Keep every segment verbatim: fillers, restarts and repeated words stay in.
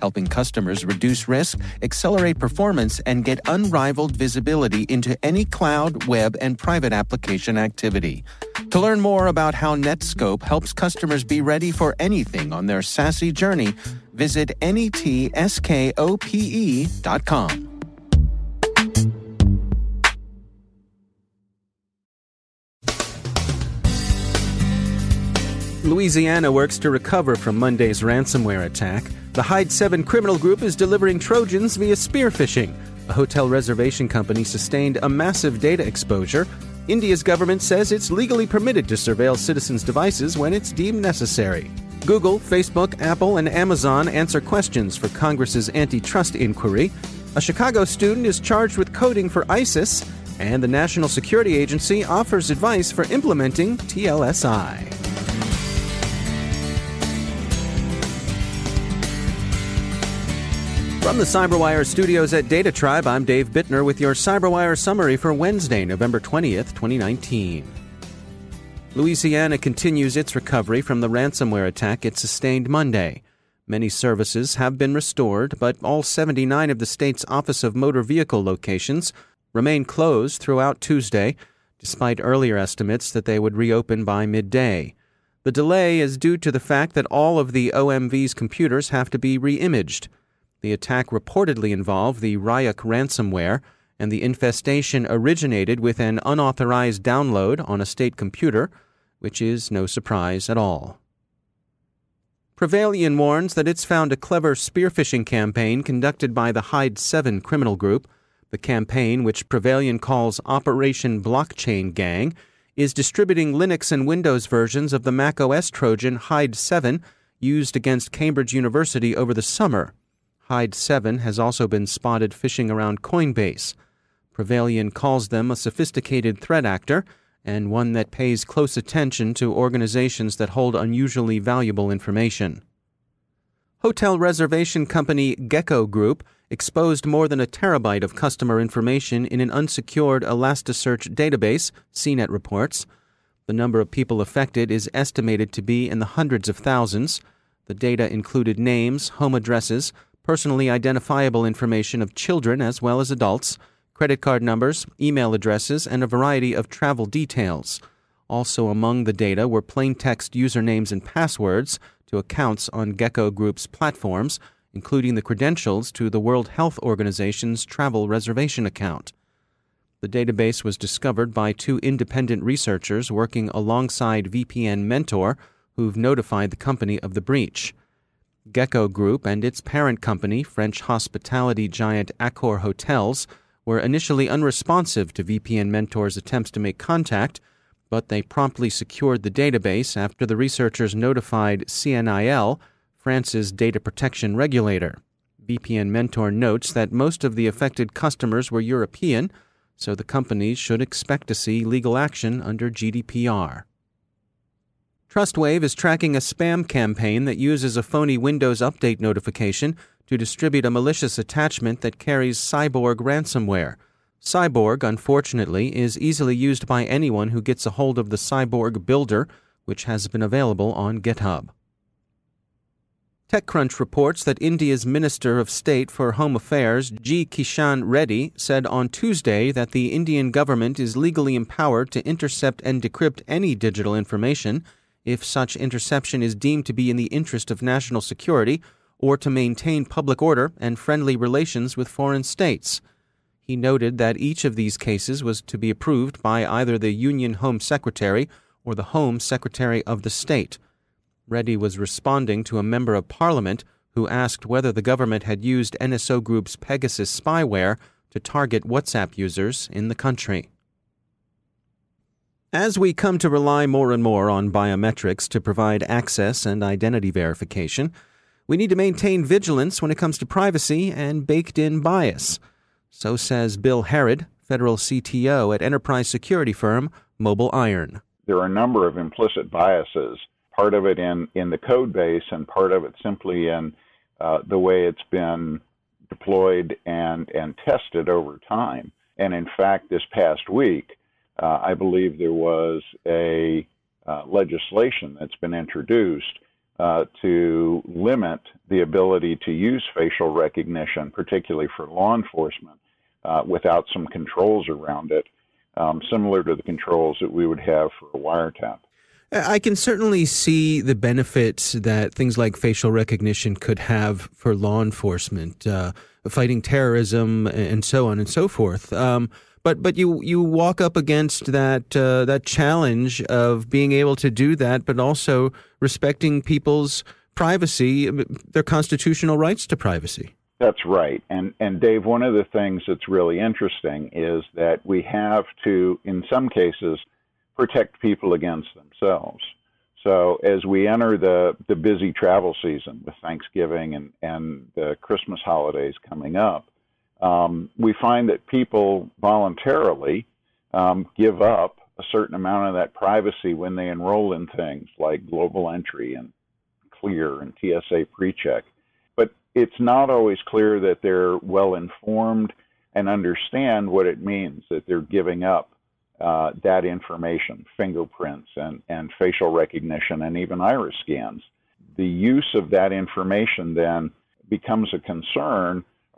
helping customers reduce risk, accelerate performance, and get unrivaled visibility into any cloud, web, and private application activity. To learn more about how Netskope helps customers be ready for anything on their SASE journey, visit netskope dot com. Louisiana works to recover from Monday's ransomware attack. The Hyde seven criminal group is delivering Trojans via spear phishing. A hotel reservation company sustained a massive data exposure. India's government says it's legally permitted to surveil citizens' devices when it's deemed necessary. Google, Facebook, Apple, and Amazon answer questions for Congress's antitrust inquiry. A Chicago student is charged with coding for ISIS. And the National Security Agency offers advice for implementing T L S I. From the CyberWire studios at Data Tribe, I'm Dave Bittner with your CyberWire summary for Wednesday, November twentieth, twenty nineteen. Louisiana continues its recovery from the ransomware attack it sustained Monday. Many services have been restored, but all seventy-nine of the state's Office of Motor Vehicle locations remain closed throughout Tuesday, despite earlier estimates that they would reopen by midday. The delay is due to the fact that all of the O M V's computers have to be re-imaged. The attack reportedly involved the Ryuk ransomware, and the infestation originated with an unauthorized download on a state computer, which is no surprise at all. Prevailion warns that it's found a clever spearfishing campaign conducted by the Hyde seven criminal group. The campaign, which Prevailion calls Operation Blockchain Gang, is distributing Linux and Windows versions of the macOS Trojan Hyde seven used against Cambridge University over the summer. Hyde seven has also been spotted phishing around Coinbase. Prevailion calls them a sophisticated threat actor and one that pays close attention to organizations that hold unusually valuable information. Hotel reservation company Gecko Group exposed more than a terabyte of customer information in an unsecured Elasticsearch database, C net reports. The number of people affected is estimated to be in the hundreds of thousands. The data included names, home addresses, personally identifiable information of children as well as adults, credit card numbers, email addresses, and a variety of travel details. Also among the data were plain text usernames and passwords to accounts on Gecko Group's platforms, including the credentials to the World Health Organization's travel reservation account. The database was discovered by two independent researchers working alongside V P N Mentor, who've notified the company of the breach. Gecko Group and its parent company, French hospitality giant Accor Hotels, were initially unresponsive to V P N Mentor's attempts to make contact, but they promptly secured the database after the researchers notified C N I L, France's data protection regulator. V P N Mentor notes that most of the affected customers were European, so the companies should expect to see legal action under G D P R. Trustwave is tracking a spam campaign that uses a phony Windows update notification to distribute a malicious attachment that carries Cyborg ransomware. Cyborg, unfortunately, is easily used by anyone who gets a hold of the Cyborg builder, which has been available on GitHub. TechCrunch reports that India's Minister of State for Home Affairs, G. Kishan Reddy, said on Tuesday that the Indian government is legally empowered to intercept and decrypt any digital information if such interception is deemed to be in the interest of national security or to maintain public order and friendly relations with foreign states. He noted that each of these cases was to be approved by either the Union Home Secretary or the Home Secretary of the state. Reddy was responding to a member of Parliament who asked whether the government had used N S O Group's Pegasus spyware to target WhatsApp users in the country. As we come to rely more and more on biometrics to provide access and identity verification, we need to maintain vigilance when it comes to privacy and baked-in bias. So says Bill Harrod, federal C T O at enterprise security firm MobileIron. There are a number of implicit biases, part of it in, in the code base and part of it simply in uh, the way it's been deployed and, and tested over time. And in fact, this past week, uh, I believe there was a uh, legislation that's been introduced uh, to limit the ability to use facial recognition, particularly for law enforcement, uh, without some controls around it, um, similar to the controls that we would have for a wiretap. I can certainly see the benefits that things like facial recognition could have for law enforcement, uh, fighting terrorism, and so on and so forth. Um, but but you you walk up against that uh, that challenge of being able to do that, but also respecting people's privacy, their constitutional rights to privacy. That's right. And and Dave, one of the things that's really interesting is that we have to, in some cases, protect people against themselves. So as we enter the, the busy travel season with Thanksgiving and, and the Christmas holidays coming up, um, we find that people voluntarily um, give up a certain amount of that privacy when they enroll in things like Global Entry and CLEAR and T S A PreCheck. But it's not always clear that they're well-informed and understand what it means that they're giving up Uh, that information, fingerprints and, and facial recognition and even iris scans. The use of that information then becomes a concern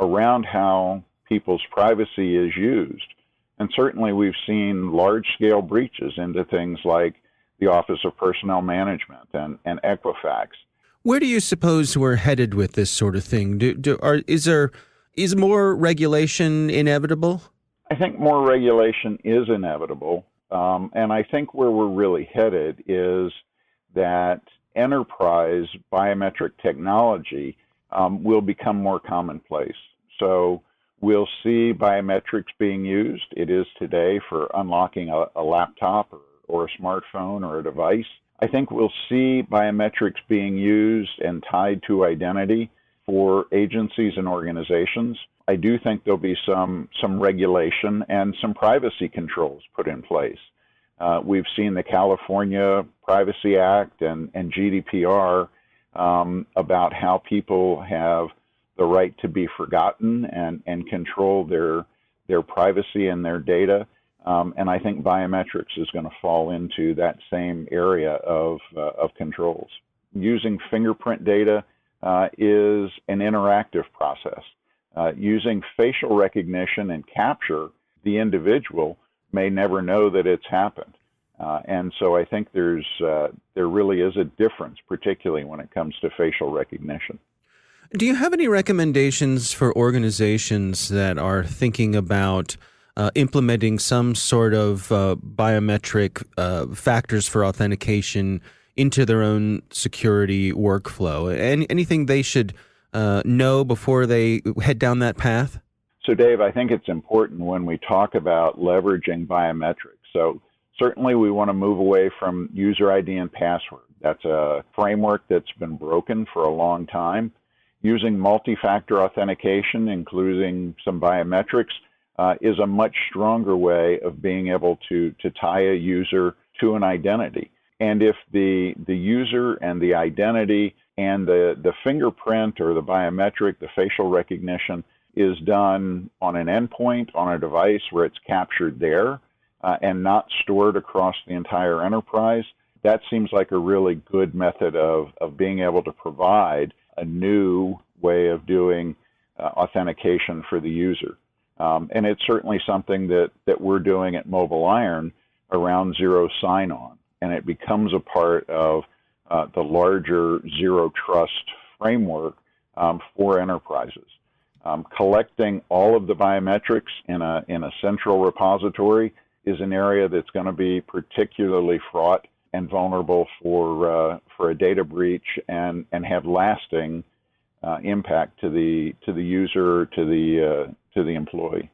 around how people's privacy is used. And certainly we've seen large-scale breaches into things like the Office of Personnel Management and, and Equifax. Where do you suppose we're headed with this sort of thing? Do, do, are, is there, is more regulation inevitable? I think more regulation is inevitable, um, and I think where we're really headed is that enterprise biometric technology um, will become more commonplace. So we'll see biometrics being used. It is today for unlocking a, a laptop or, or a smartphone or a device. I think we'll see biometrics being used and tied to identity for agencies and organizations. I do think there'll be some some regulation and some privacy controls put in place. Uh, we've seen the California Privacy Act and, and G D P R um, about how people have the right to be forgotten and, and control their their privacy and their data. Um, and I think biometrics is going to fall into that same area of uh, of controls. Using fingerprint data uh, is an interactive process. Uh, using facial recognition and capture, the individual may never know that it's happened. Uh, and so I think there's uh, there really is a difference, particularly when it comes to facial recognition. Do you have any recommendations for organizations that are thinking about uh, implementing some sort of uh, biometric uh, factors for authentication into their own security workflow? Any, anything they should Uh, know before they head down that path? So, Dave, I think it's important when we talk about leveraging biometrics. So certainly we want to move away from user I D and password. That's a framework that's been broken for a long time. Using multi-factor authentication, including some biometrics, uh, is a much stronger way of being able to, to tie a user to an identity. And if the, the user and the identity and the, the fingerprint or the biometric, the facial recognition, is done on an endpoint, on a device where it's captured there uh, and not stored across the entire enterprise, that seems like a really good method of, of being able to provide a new way of doing uh, authentication for the user. Um, and it's certainly something that, that we're doing at MobileIron around zero sign-on, and it becomes a part of Uh, the larger zero trust framework um, for enterprises. Um, collecting all of the biometrics in a, in a central repository is an area that's going to be particularly fraught and vulnerable for, uh, for a data breach and, and have lasting uh, impact to the, to the user, to the, uh, to the employee.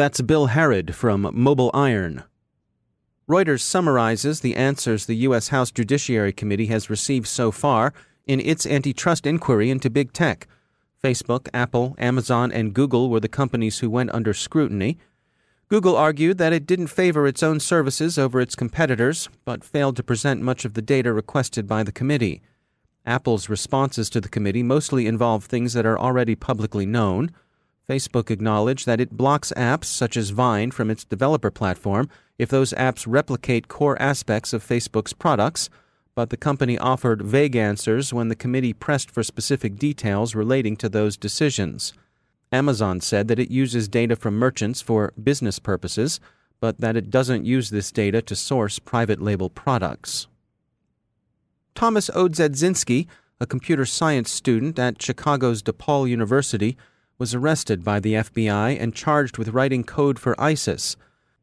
That's Bill Harrod from MobileIron. Reuters summarizes the answers the U S House Judiciary Committee has received so far in its antitrust inquiry into big tech. Facebook, Apple, Amazon, and Google were the companies who went under scrutiny. Google argued that it didn't favor its own services over its competitors, but failed to present much of the data requested by the committee. Apple's responses to the committee mostly involve things that are already publicly known. Facebook acknowledged that it blocks apps such as Vine from its developer platform if those apps replicate core aspects of Facebook's products, but the company offered vague answers when the committee pressed for specific details relating to those decisions. Amazon said that it uses data from merchants for business purposes, but that it doesn't use this data to source private label products. Thomas Odzedzinski, a computer science student at Chicago's DePaul University, was arrested by the F B I and charged with writing code for ISIS.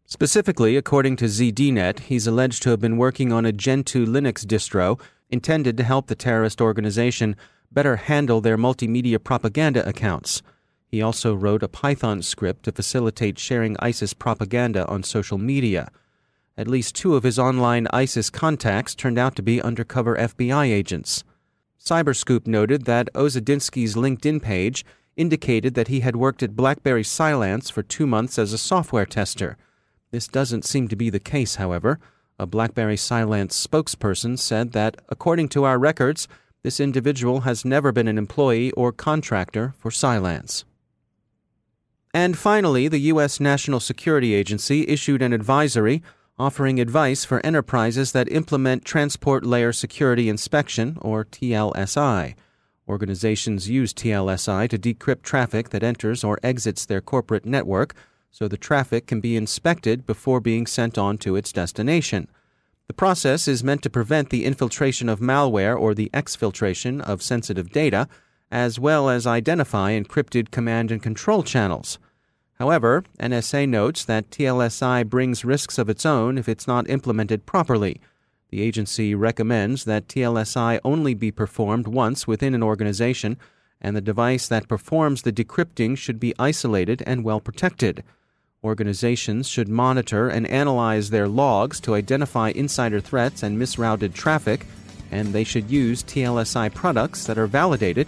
Specifically, according to ZDNet, he's alleged to have been working on a Gentoo Linux distro intended to help the terrorist organization better handle their multimedia propaganda accounts. He also wrote a Python script to facilitate sharing ISIS propaganda on social media. At least two of his online ISIS contacts turned out to be undercover F B I agents. Cyberscoop noted that Ozdedinsky's LinkedIn page indicated that he had worked at BlackBerry Cylance for two months as a software tester. This doesn't seem to be the case, however. A BlackBerry Cylance spokesperson said that, according to our records, this individual has never been an employee or contractor for Cylance. And finally, the U S National Security Agency issued an advisory offering advice for enterprises that implement Transport Layer Security Inspection, or T L S I. Organizations use T L S I to decrypt traffic that enters or exits their corporate network, so the traffic can be inspected before being sent on to its destination. The process is meant to prevent the infiltration of malware or the exfiltration of sensitive data, as well as identify encrypted command and control channels. However, N S A notes that T L S I brings risks of its own if it's not implemented properly. The agency recommends that T L S I only be performed once within an organization, and the device that performs the decrypting should be isolated and well protected. Organizations should monitor and analyze their logs to identify insider threats and misrouted traffic, and they should use T L S I products that are validated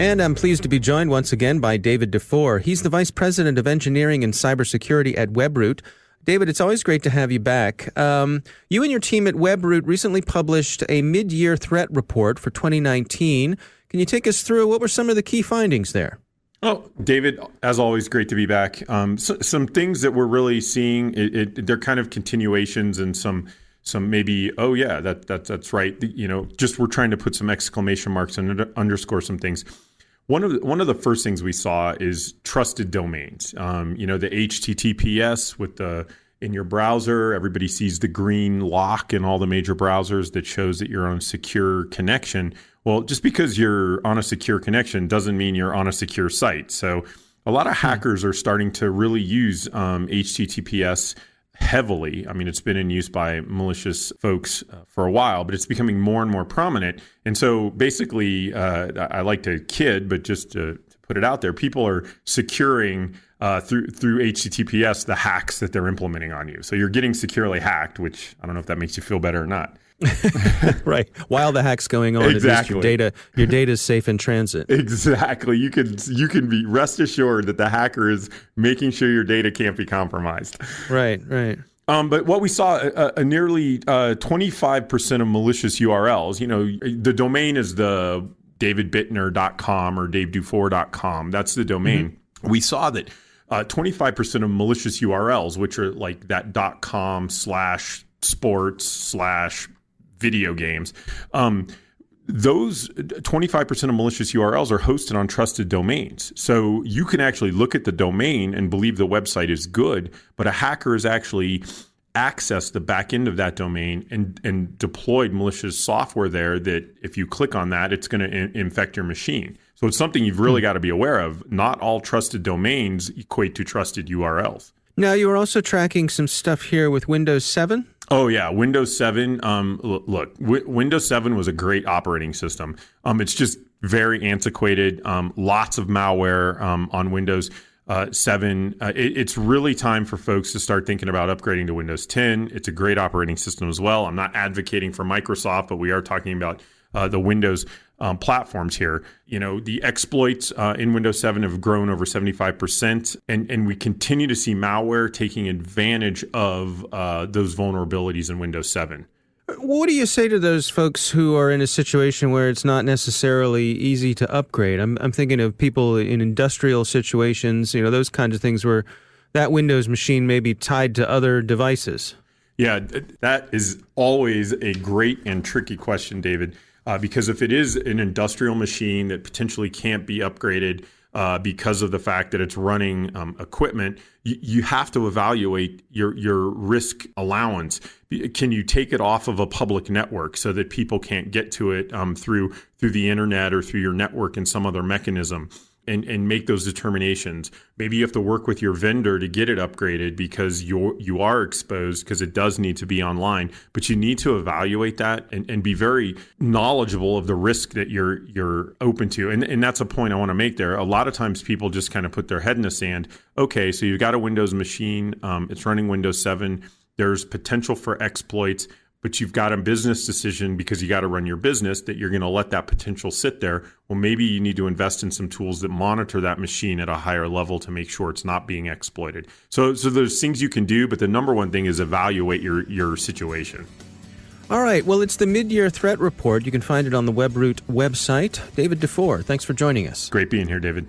And I'm pleased to be joined once again by David Dufour. He's the Vice President of Engineering and Cybersecurity at Webroot. David, it's always great to have you back. Um, you and your team at Webroot recently published a mid-year threat report for twenty nineteen. Can you take us through what were some of the key findings there? Oh, David, as always, great to be back. Um, so, some things that we're really seeing, it, it, they're kind of continuations and some some maybe, oh yeah, that, that that's right. You know, just we're trying to put some exclamation marks and underscore some things. One of the, one of the first things we saw is trusted domains. Um, you know, the H T T P S with the in your browser, everybody sees the green lock in all the major browsers that shows that you're on a secure connection. Well, just because you're on a secure connection doesn't mean you're on a secure site. So a lot of hackers are starting to really use um, H T T P S heavily. I mean, it's been in use by malicious folks uh, for a while, but it's becoming more and more prominent. And so basically, uh, I like to kid, but just to, to put it out there, people are securing uh, through through H T T P S the hacks that they're implementing on you. So you're getting securely hacked, which I don't know if that makes you feel better or not. Right. While the hack's going on, exactly. Your data, your data is safe in transit. Exactly. You can you can be rest assured that the hacker is making sure your data can't be compromised. Right. Right. Um, but what we saw, uh, uh, nearly uh, twenty-five percent of malicious U R Ls. You know, the domain is the david bittner dot com or dave dufour dot com. That's the domain. Mm-hmm. We saw that uh, twenty-five percent of malicious U R Ls, which are like that .com slash sports slash video games, um, those twenty-five percent of malicious U R Ls are hosted on trusted domains. So you can actually look at the domain and believe the website is good, but a hacker has actually accessed the back end of that domain and, and deployed malicious software there that if you click on that, it's going to infect your machine. So it's something you've really got to be aware of. Not all trusted domains equate to trusted U R Ls. Now, you were also tracking some stuff here with Windows seven? Oh, yeah. Windows seven. Um, look, w- Windows seven was a great operating system. Um, it's just very antiquated. Um, lots of malware um, on Windows uh, seven. Uh, it, it's really time for folks to start thinking about upgrading to Windows ten. It's a great operating system as well. I'm not advocating for Microsoft, but we are talking about uh, the Windows um, platforms here. You know, the exploits uh, in Windows seven have grown over seventy-five percent, and, and we continue to see malware taking advantage of uh, those vulnerabilities in Windows seven. What do you say to those folks who are in a situation where it's not necessarily easy to upgrade? I'm, I'm thinking of people in industrial situations, you know, those kinds of things where that Windows machine may be tied to other devices. Yeah, that is always a great and tricky question, David. Uh, because if it is an industrial machine that potentially can't be upgraded uh, because of the fact that it's running um, equipment, you, you have to evaluate your, your risk allowance. Can you take it off of a public network so that people can't get to it um, through through the internet or through your network and some other mechanism? And, and make those determinations. Maybe you have to work with your vendor to get it upgraded because you're, you are exposed because it does need to be online. But you need to evaluate that and, and be very knowledgeable of the risk that you're you're open to. And, and that's a point I want to make there. A lot of times people just kind of put their head in the sand. Okay, so you've got a Windows machine. Um, it's running Windows seven. There's potential for exploits. But you've got a business decision because you got to run your business that you're going to let that potential sit there. Well, maybe you need to invest in some tools that monitor that machine at a higher level to make sure it's not being exploited. So, so there's things you can do, but the number one thing is evaluate your, your situation. All right. Well, it's the mid-year threat report. You can find it on the Webroot website. David Dufour, thanks for joining us. Great being here, David.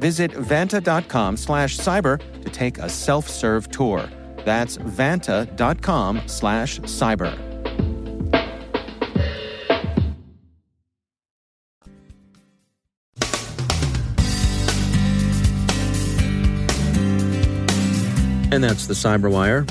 Visit vanta.com slash cyber to take a self-serve tour. That's vanta.com slash cyber. And that's the CyberWire.